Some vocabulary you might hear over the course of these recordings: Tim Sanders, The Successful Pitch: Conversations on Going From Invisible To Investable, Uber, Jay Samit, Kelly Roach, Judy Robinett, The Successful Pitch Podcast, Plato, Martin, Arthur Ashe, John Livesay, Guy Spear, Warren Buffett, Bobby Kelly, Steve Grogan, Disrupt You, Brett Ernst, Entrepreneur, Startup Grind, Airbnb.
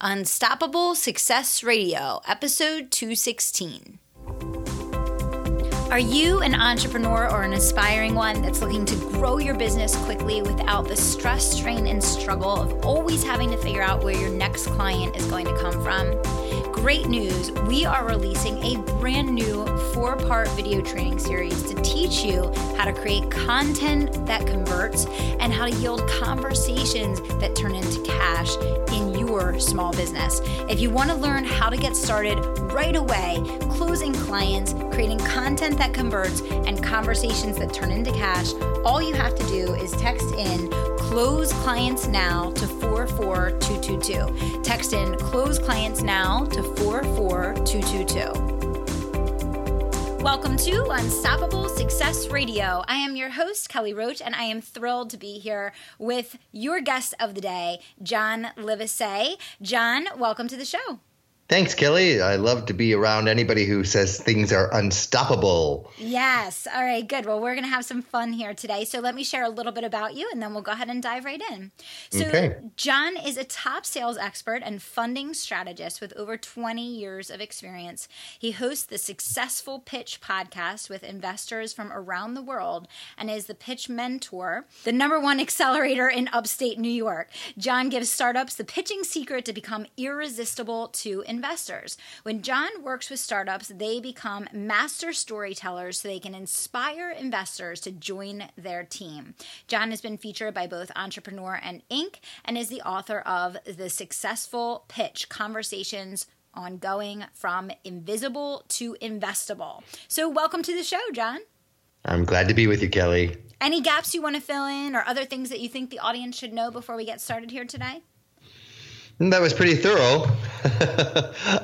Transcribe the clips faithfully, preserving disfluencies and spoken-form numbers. Unstoppable Success Radio, episode two sixteen. Are you an entrepreneur or an aspiring one that's looking to grow your business quickly without the stress, strain, and struggle of always having to figure out where your next client is going to come from? Great news, we are releasing a brand new four-part video training series to teach you how to create content that converts and how to yield conversations that turn into cash in your small business. If you want to learn how to get started right away, closing clients, creating content that converts, and conversations that turn into cash, all you have to do is text in "Close Clients Now" to four four two two two. Text in "Close Clients Now" to four four two two two. Welcome to Unstoppable Success Radio. I am your host, Kelly Roach, and I am thrilled to be here with your guest of the day, John Livesay. John, welcome to the show. Thanks, Kelly. I love to be around anybody who says things are unstoppable. Yes. All right, good. Well, we're going to have some fun here today. So let me share a little bit about you, and then we'll go ahead and dive right in. So okay. John is a top sales expert and funding strategist with over twenty years of experience. He hosts the Successful Pitch podcast with investors from around the world and is the pitch mentor, the number one accelerator in upstate New York. John gives startups the pitching secret to become irresistible to investors. investors. When John works with startups, they become master storytellers so they can inspire investors to join their team. John has been featured by both Entrepreneur and Incorporated and is the author of The Successful Pitch: Conversations on Going From Invisible to Investable. So welcome to the show, John. I'm glad to be with you, Kelly. Any gaps you want to fill in or other things that you think the audience should know before we get started here today? That was pretty thorough.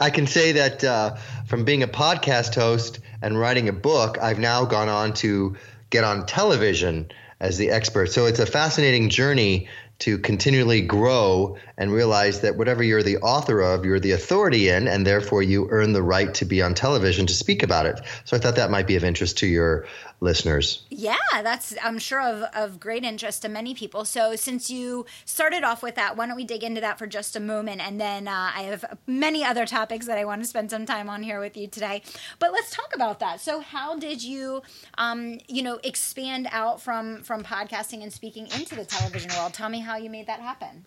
I can say that uh, from being a podcast host and writing a book, I've now gone on to get on television as the expert. So it's a fascinating journey to continually grow and realize that whatever you're the author of, you're the authority in, and therefore you earn the right to be on television to speak about it. So I thought that might be of interest to your listeners. Yeah, that's, I'm sure, of, of great interest to many people. So since you started off with that, why don't we dig into that for just a moment? And then uh, I have many other topics that I want to spend some time on here with you today. But let's talk about that. So how did you, um, you know, expand out from, from podcasting and speaking into the television world? Tell me how you made that happen.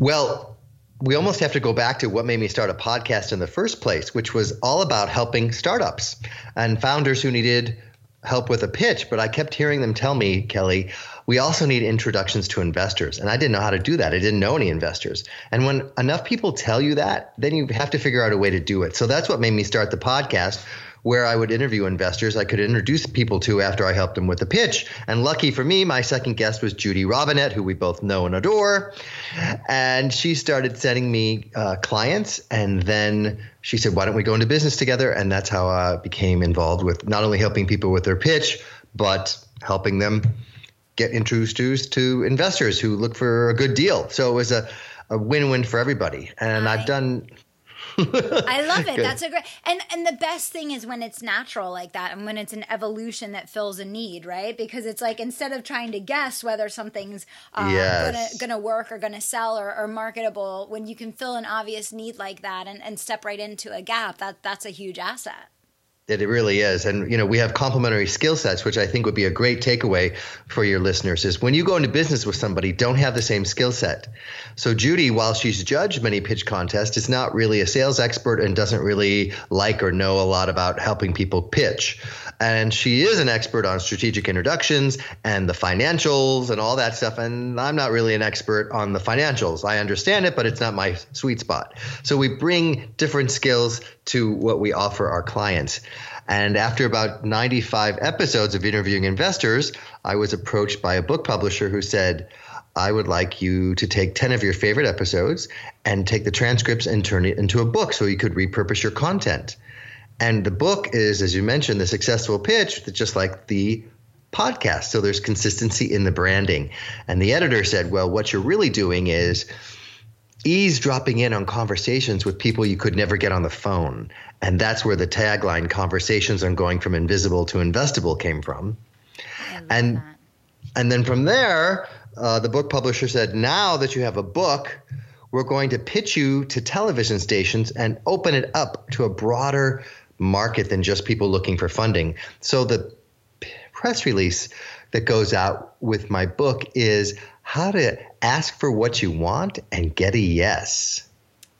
Well, we almost have to go back to what made me start a podcast in the first place, which was all about helping startups and founders who needed help with a pitch. But I kept hearing them tell me, Kelly, we also need introductions to investors. And I didn't know how to do that. I didn't know any investors. And when enough people tell you that, then you have to figure out a way to do it. So that's what made me start the podcast, where I would interview investors I could introduce people to after I helped them with the pitch. And lucky for me, my second guest was Judy Robinett, who we both know and adore. And she started sending me uh, clients. And then she said, why don't we go into business together? And that's how I became involved with not only helping people with their pitch, but helping them get introduced to investors who look for a good deal. So it was a, a win-win for everybody. And Hi. I've done... I love it. Good. That's a great, and and the best thing is when it's natural like that, and when it's an evolution that fills a need, right? Because it's like, instead of trying to guess whether something's um, yes. going to work or going to sell or, or marketable, when you can fill an obvious need like that and, and step right into a gap, that that's a huge asset. It really is. And, you know, we have complementary skill sets, which I think would be a great takeaway for your listeners, is when you go into business with somebody, don't have the same skill set. So Judy, while she's judged many pitch contests, is not really a sales expert and doesn't really like or know a lot about helping people pitch. And she is an expert on strategic introductions and the financials and all that stuff. And I'm not really an expert on the financials. I understand it, but it's not my sweet spot. So we bring different skills to what we offer our clients. And after about ninety-five episodes of interviewing investors, I was approached by a book publisher who said, I would like you to take ten of your favorite episodes and take the transcripts and turn it into a book so you could repurpose your content. And the book is, as you mentioned, The Successful Pitch, just like the podcast. So there's consistency in the branding. And the editor said, well, what you're really doing is eavesdropping in on conversations with people you could never get on the phone. And that's where the tagline "Conversations on Going From Invisible to Investable" came from. And that. and then from there, uh, the book publisher said, now that you have a book, we're going to pitch you to television stations and open it up to a broader market than just people looking for funding. So the press release that goes out with my book is how to ask for what you want and get a yes.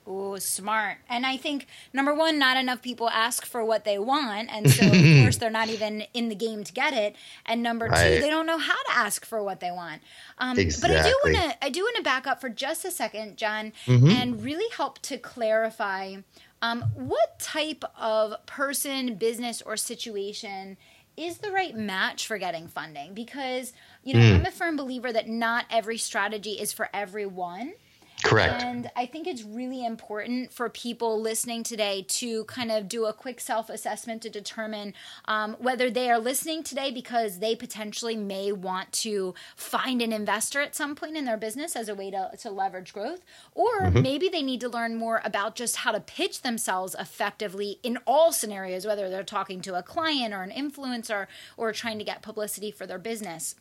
Ooh, smart. And I think, number one, not enough people ask for what they want. And so, of course, they're not even in the game to get it. And number two, right. they don't know how to ask for what they want. Um, exactly. But I do want to I do want to back up for just a second, John, mm-hmm. and really help to clarify um, what type of person, business, or situation is the right match for getting funding. Because, you know, mm. I'm a firm believer that not every strategy is for everyone. Correct. And I think it's really important for people listening today to kind of do a quick self-assessment to determine um, whether they are listening today because they potentially may want to find an investor at some point in their business as a way to, to leverage growth, or mm-hmm. maybe they need to learn more about just how to pitch themselves effectively in all scenarios, whether they're talking to a client or an influencer or trying to get publicity for their business.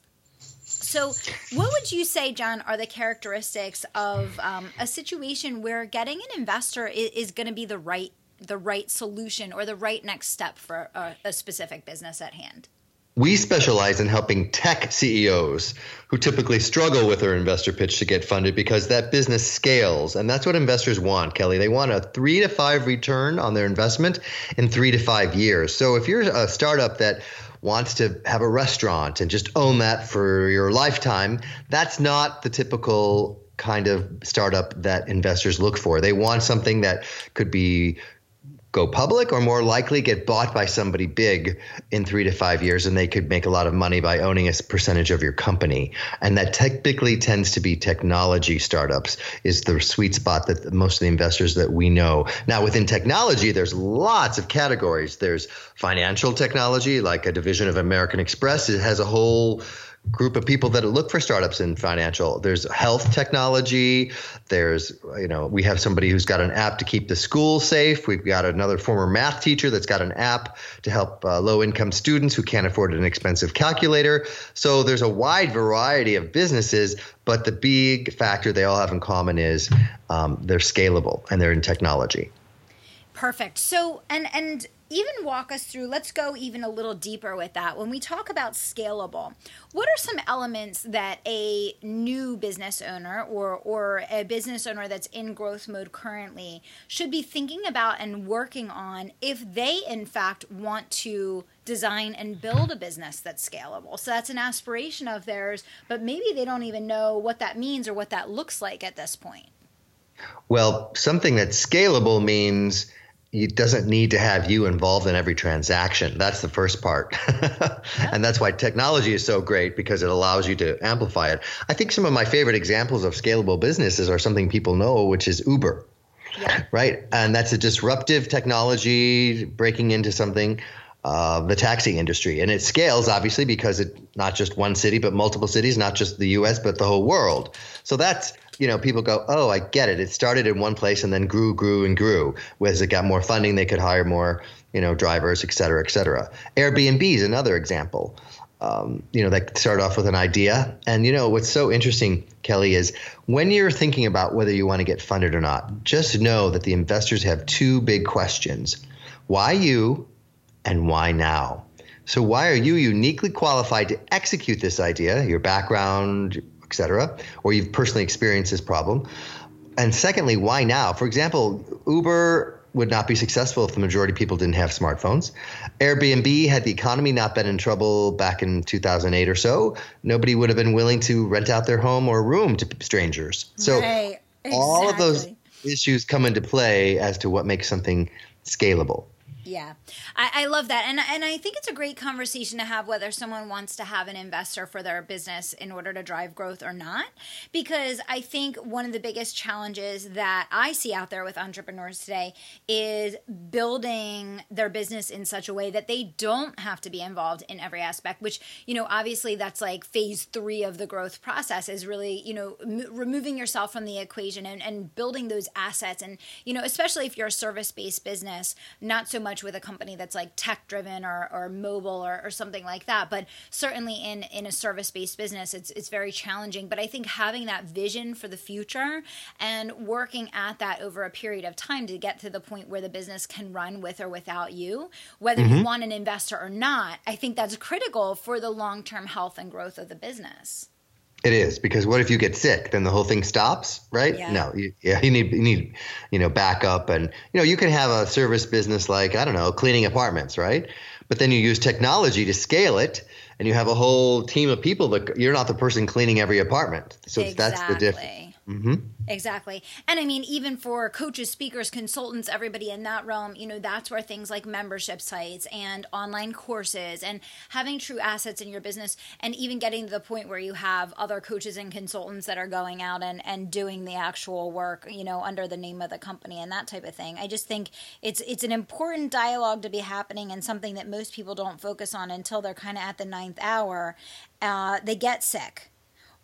So what would you say, John, are the characteristics of um, a situation where getting an investor is, is going to be the right the right solution or the right next step for a, a specific business at hand? We specialize in helping tech C E Os who typically struggle with their investor pitch to get funded because that business scales. And that's what investors want, Kelly. They want a three to five return on their investment in three to five years. So if you're a startup that wants to have a restaurant and just own that for your lifetime, that's not the typical kind of startup that investors look for. They want something that could be go public or more likely get bought by somebody big in three to five years and they could make a lot of money by owning a percentage of your company. And that typically tends to be technology startups is the sweet spot that most of the investors that we know. Now within technology, there's lots of categories. There's financial technology, like a division of American Express. It has a whole group of people that look for startups in financial. There's health technology. There's, you know, we have somebody who's got an app to keep the school safe. We've got another former math teacher that's got an app to help uh, low-income students who can't afford an expensive calculator. So there's a wide variety of businesses, but the big factor they all have in common is um, they're scalable and they're in technology. Perfect. So, and, and, even walk us through, let's go even a little deeper with that. When we talk about scalable, what are some elements that a new business owner or or a business owner that's in growth mode currently should be thinking about and working on if they, in fact, want to design and build a business that's scalable? So that's an aspiration of theirs, but maybe they don't even know what that means or what that looks like at this point. Well, something that's scalable means it doesn't need to have you involved in every transaction. That's the first part. Yep. And that's why technology is so great because it allows you to amplify it. I think some of my favorite examples of scalable businesses are something people know, which is Uber, yeah. right? And that's a disruptive technology breaking into something, uh, the taxi industry. And it scales, obviously, because it's not just one city, but multiple cities, not just the U S, but the whole world. So that's You know, people go, oh, I get it. It started in one place and then grew, grew, and grew. As it got more funding, they could hire more, you know, drivers, et cetera, et cetera. Airbnb is another example. Um, you know, that started off with an idea. And, you know, what's so interesting, Kelly, is when you're thinking about whether you want to get funded or not, just know that the investors have two big questions. Why you and why now? So why are you uniquely qualified to execute this idea, your background, et cetera, or you've personally experienced this problem? And secondly, why now? For example, Uber would not be successful if the majority of people didn't have smartphones. Airbnb, had the economy not been in trouble back in two thousand eight or so, nobody would have been willing to rent out their home or room to strangers. So right. exactly. all of those issues come into play as to what makes something scalable. Yeah, I, I love that. And, and I think it's a great conversation to have whether someone wants to have an investor for their business in order to drive growth or not, because I think one of the biggest challenges that I see out there with entrepreneurs today is building their business in such a way that they don't have to be involved in every aspect, which, you know, obviously that's like phase three of the growth process is really, you know, m- removing yourself from the equation and, and building those assets. And, you know, especially if you're a service-based business, not so much touch with a company that's like tech driven or, or mobile or, or something like that. But certainly in, in a service-based business, it's it's very challenging. But I think having that vision for the future and working at that over a period of time to get to the point where the business can run with or without you, whether mm-hmm. you want an investor or not, I think that's critical for the long-term health and growth of the business. It is, because what if you get sick? Then the whole thing stops, right? Yeah. No, you, yeah, you need you need you know backup, and you know you can have a service business like I don't know cleaning apartments, right? But then you use technology to scale it, and you have a whole team of people that you're not the person cleaning every apartment. So exactly. That's the difference. Mm-hmm. Exactly. And I mean, even for coaches, speakers, consultants, everybody in that realm, you know, that's where things like membership sites and online courses and having true assets in your business, and even getting to the point where you have other coaches and consultants that are going out and, and doing the actual work, you know, under the name of the company and that type of thing. I just think it's it's an important dialogue to be happening, and something that most people don't focus on until they're kind of at the ninth hour. Uh, they get sick.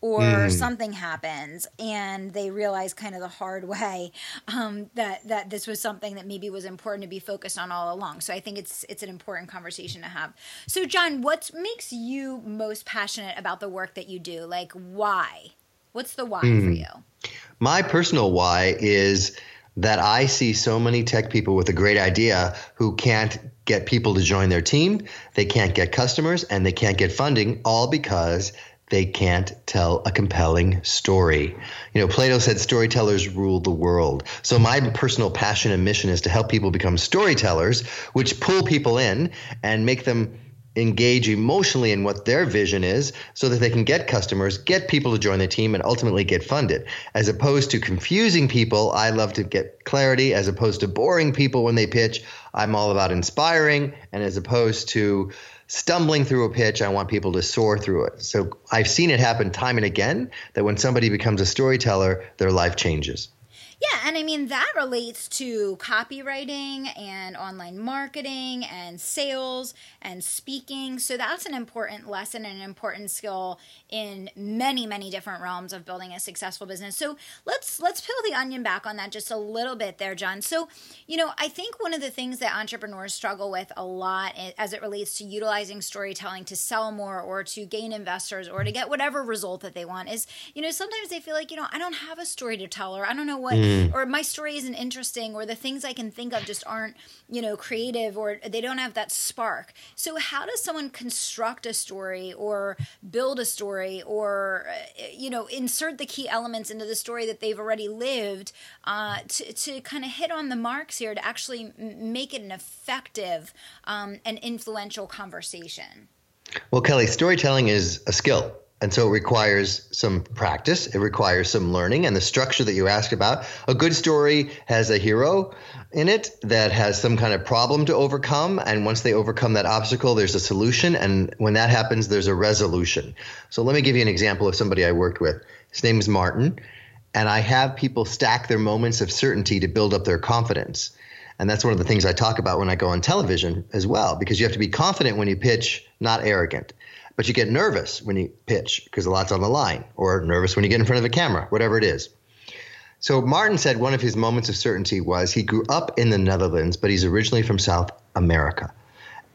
Or mm. something happens, and they realize kind of the hard way um, that that this was something that maybe was important to be focused on all along. So I think it's it's an important conversation to have. So John, what makes you most passionate about the work that you do? Like, why? What's the why mm. for you? My personal why is that I see so many tech people with a great idea who can't get people to join their team, they can't get customers, and they can't get funding, all because they can't tell a compelling story. You know, Plato said storytellers rule the world. So my personal passion and mission is to help people become storytellers, which pull people in and make them engage emotionally in what their vision is so that they can get customers, get people to join the team, and ultimately get funded. As opposed to confusing people, I love to get clarity. As opposed to boring people when they pitch, I'm all about inspiring. And as opposed to stumbling through a pitch, I want people to soar through it. So I've seen it happen time and again that when somebody becomes a storyteller, their life changes. Yeah, and I mean, that relates to copywriting and online marketing and sales and speaking. So that's an important lesson and an important skill in many, many different realms of building a successful business. So let's let's peel the onion back on that just a little bit there, John. So, you know, I think one of the things that entrepreneurs struggle with a lot as it relates to utilizing storytelling to sell more or to gain investors or to get whatever result that they want is, you know, sometimes they feel like, you know, I don't have a story to tell, or I don't know what mm. – or my story isn't interesting, or the things I can think of just aren't, you know, creative, or they don't have that spark. So how does someone construct a story or build a story or, you know, insert the key elements into the story that they've already lived uh, to, to kind of hit on the marks here to actually make it an effective um, and influential conversation? Well, Kelly, storytelling is a skill. And so it requires some practice. It requires some learning. And the structure that you asked about, a good story has a hero in it that has some kind of problem to overcome. And once they overcome that obstacle, there's a solution. And when that happens, there's a resolution. So let me give you an example of somebody I worked with. His name is Martin. And I have people stack their moments of certainty to build up their confidence. And that's one of the things I talk about when I go on television as well, because you have to be confident when you pitch, not arrogant. But you get nervous when you pitch because a lot's on the line, or nervous when you get in front of a camera, whatever it is. So Martin said one of his moments of certainty was he grew up in the Netherlands, but he's originally from South America.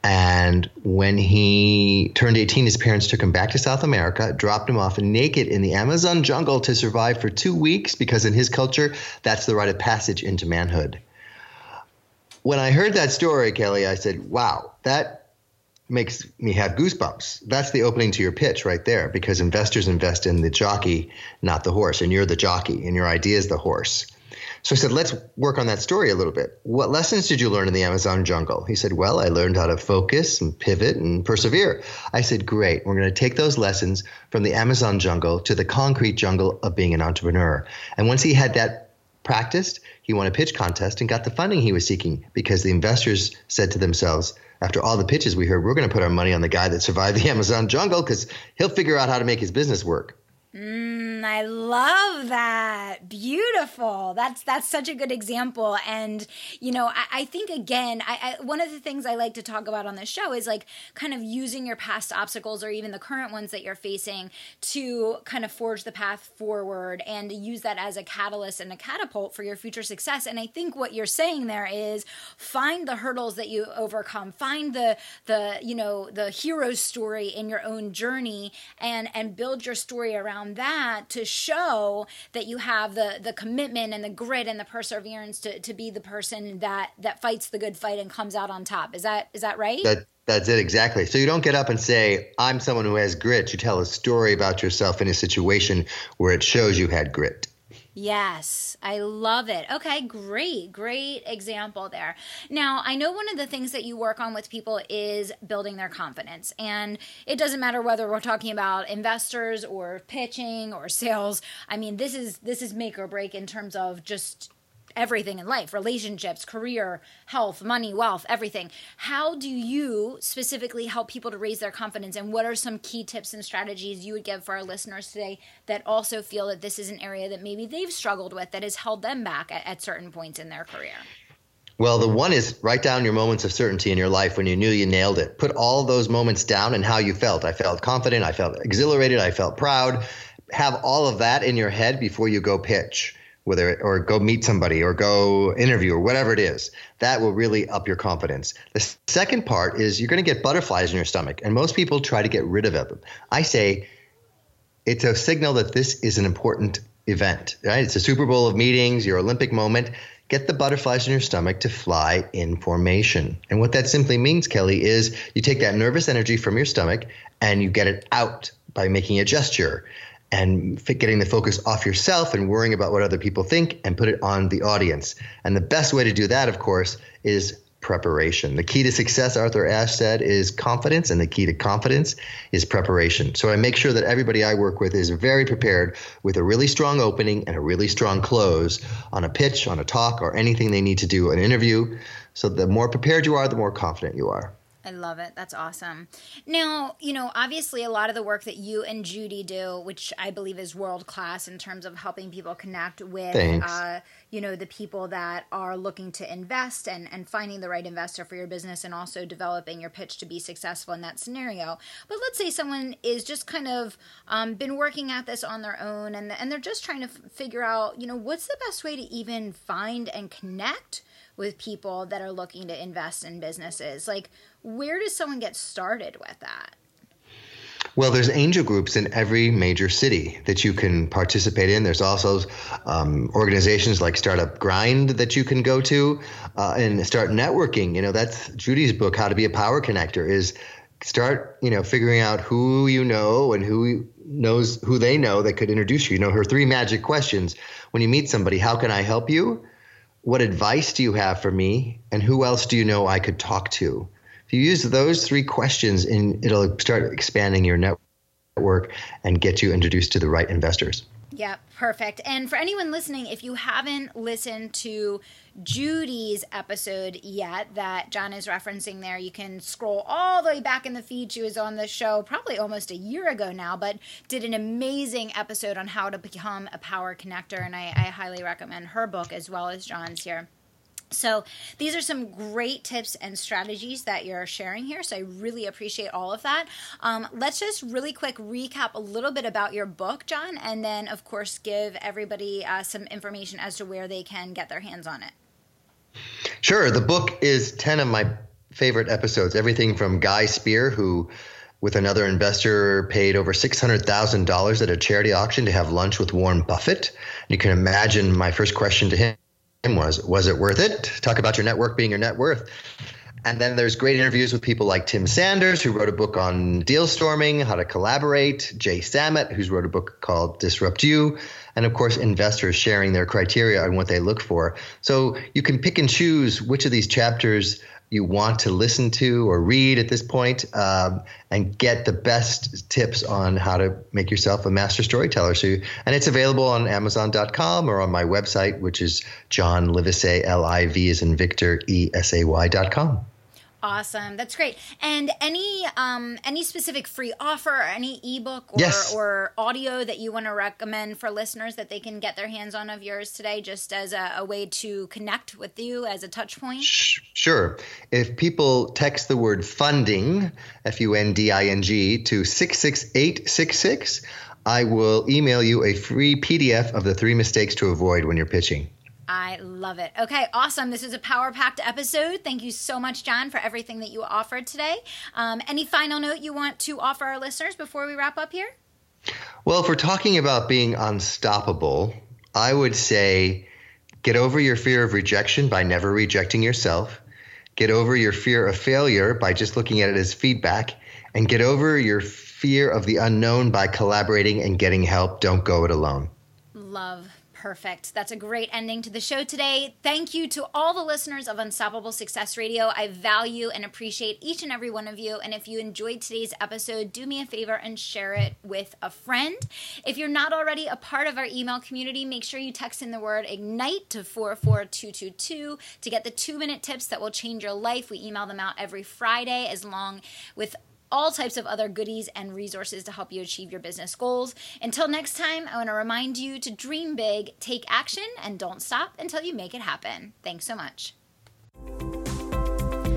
And when he turned eighteen, his parents took him back to South America, dropped him off naked in the Amazon jungle to survive for two weeks because in his culture, that's the rite of passage into manhood. When I heard that story, Kelly, I said, wow, that makes me have goosebumps. That's the opening to your pitch right there, because investors invest in the jockey, not the horse, and you're the jockey, and your idea is the horse. So I said, let's work on that story a little bit. What lessons did you learn in the Amazon jungle? He said, well, I learned how to focus and pivot and persevere. I said, great. We're going to take those lessons from the Amazon jungle to the concrete jungle of being an entrepreneur. And once he had that practiced, he won a pitch contest and got the funding he was seeking, because the investors said to themselves, after all the pitches we heard, we're going to put our money on the guy that survived the Amazon jungle because he'll figure out how to make his business work. Mm, I love that. Beautiful. That's that's such a good example. And, you know, I, I think, again, I, I, one of the things I like to talk about on this show is like kind of using your past obstacles or even the current ones that you're facing to kind of forge the path forward and use that as a catalyst and a catapult for your future success. And I think what you're saying there is find the hurdles that you overcome, find the, the you know, the hero story in your own journey and, and build your story around that to show that you have the the commitment and the grit and the perseverance to to be the person that that fights the good fight and comes out on top. Is that is that right? That that's it exactly. So you don't get up and say, I'm someone who has grit. You tell a story about yourself in a situation where it shows you had grit. Yes, I love it. Okay, great, great example there. Now, I know one of the things that you work on with people is building their confidence. And it doesn't matter whether we're talking about investors or pitching or sales. I mean, this is this is make or break in terms of just everything in life, relationships, career, health, money, wealth, everything. How do you specifically help people to raise their confidence? And what are some key tips and strategies you would give for our listeners today that also feel that this is an area that maybe they've struggled with that has held them back at, at certain points in their career? Well, the one is write down your moments of certainty in your life when you knew you nailed it. Put all those moments down and how you felt. I felt confident. I felt exhilarated. I felt proud. Have all of that in your head before you go pitch. Whether or go meet somebody or go interview or whatever it is, that will really up your confidence. The second part is you're going to get butterflies in your stomach, and most people try to get rid of them. I say it's a signal that this is an important event, right? It's a Super Bowl of meetings, your Olympic moment. Get the butterflies in your stomach to fly in formation. And what that simply means, Kelly, is you take that nervous energy from your stomach and you get it out by making a gesture. And getting the focus off yourself and worrying about what other people think and put it on the audience. And the best way to do that, of course, is preparation. The key to success, Arthur Ashe said, is confidence, and the key to confidence is preparation. So I make sure that everybody I work with is very prepared with a really strong opening and a really strong close on a pitch, on a talk, or anything they need to do, an interview. So the more prepared you are, the more confident you are. I love it. That's awesome. Now, you know, obviously a lot of the work that you and Judy do, which I believe is world class in terms of helping people connect with, uh, you know, the people that are looking to invest and, and finding the right investor for your business and also developing your pitch to be successful in that scenario. But let's say someone is just kind of um, been working at this on their own and, and they're just trying to f- figure out, you know, what's the best way to even find and connect with people that are looking to invest in businesses? Like, where does someone get started with that? Well, there's angel groups in every major city that you can participate in. There's also um, organizations like Startup Grind that you can go to uh, and start networking. You know, that's Judy's book, How to Be a Power Connector, is start, you know, figuring out who you know and who knows who they know that could introduce you. You know, her three magic questions. When you meet somebody, how can I help you? What advice do you have for me? And who else do you know I could talk to? If you use those three questions, and it'll start expanding your network and get you introduced to the right investors. Yeah, perfect. And for anyone listening, if you haven't listened to Judy's episode yet that John is referencing there, you can scroll all the way back in the feed. She was on the show probably almost a year ago now, but did an amazing episode on how to become a power connector. And I, I highly recommend her book as well as John's here. So these are some great tips and strategies that you're sharing here. So I really appreciate all of that. Um, let's just really quick recap a little bit about your book, John, and then, of course, give everybody uh, some information as to where they can get their hands on it. Sure. The book is ten of my favorite episodes, everything from Guy Spear, who with another investor paid over six hundred thousand dollars at a charity auction to have lunch with Warren Buffett. You can imagine my first question to him. Was, was it worth it? Talk about your network being your net worth. And then there's great interviews with people like Tim Sanders, who wrote a book on deal storming, how to collaborate, Jay Samit, who's wrote a book called Disrupt You, and of course, investors sharing their criteria and what they look for. So you can pick and choose which of these chapters you want to listen to or read at this point, um, and get the best tips on how to make yourself a master storyteller. So, you, and it's available on amazon dot com or on my website, which is John Livesay, L I V as in Victor, E S A Y dot com. Awesome. That's great. And any um, any specific free offer or any ebook or, yes. or audio that you want to recommend for listeners that they can get their hands on of yours today, just as a, a way to connect with you as a touch point? Sure. If people text the word funding, F U N D I N G, to six six eight six six, I will email you a free P D F of the three mistakes to avoid when you're pitching. I love it. Okay, awesome. This is a power-packed episode. Thank you so much, John, for everything that you offered today. Um, any final note you want to offer our listeners before we wrap up here? Well, if we're talking about being unstoppable, I would say get over your fear of rejection by never rejecting yourself. Get over your fear of failure by just looking at it as feedback. And get over your fear of the unknown by collaborating and getting help. Don't go it alone. Love. Perfect. That's a great ending to the show today. Thank you to all the listeners of Unstoppable Success Radio. I value and appreciate each and every one of you. And if you enjoyed today's episode, do me a favor and share it with a friend. If you're not already a part of our email community, make sure you text in the word IGNITE to four four two two two to get the two-minute tips that will change your life. We email them out every Friday as long with all types of other goodies and resources to help you achieve your business goals. Until next time, I want to remind you to dream big, take action, and don't stop until you make it happen. Thanks so much.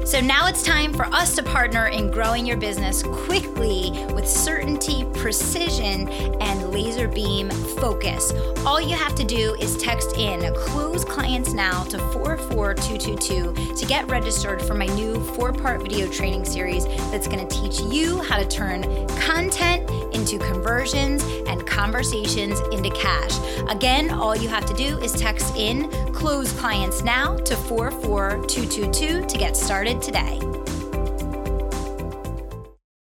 So now it's time for us to partner in growing your business quickly with certainty, precision, and laser beam focus. All you have to do is text in Close Clients Now to four four two two two to get registered for my new four-part video training series that's going to teach you how to turn content into conversions and conversations into cash. Again, all you have to do is text in Close Clients Now to four four two two two to get started today.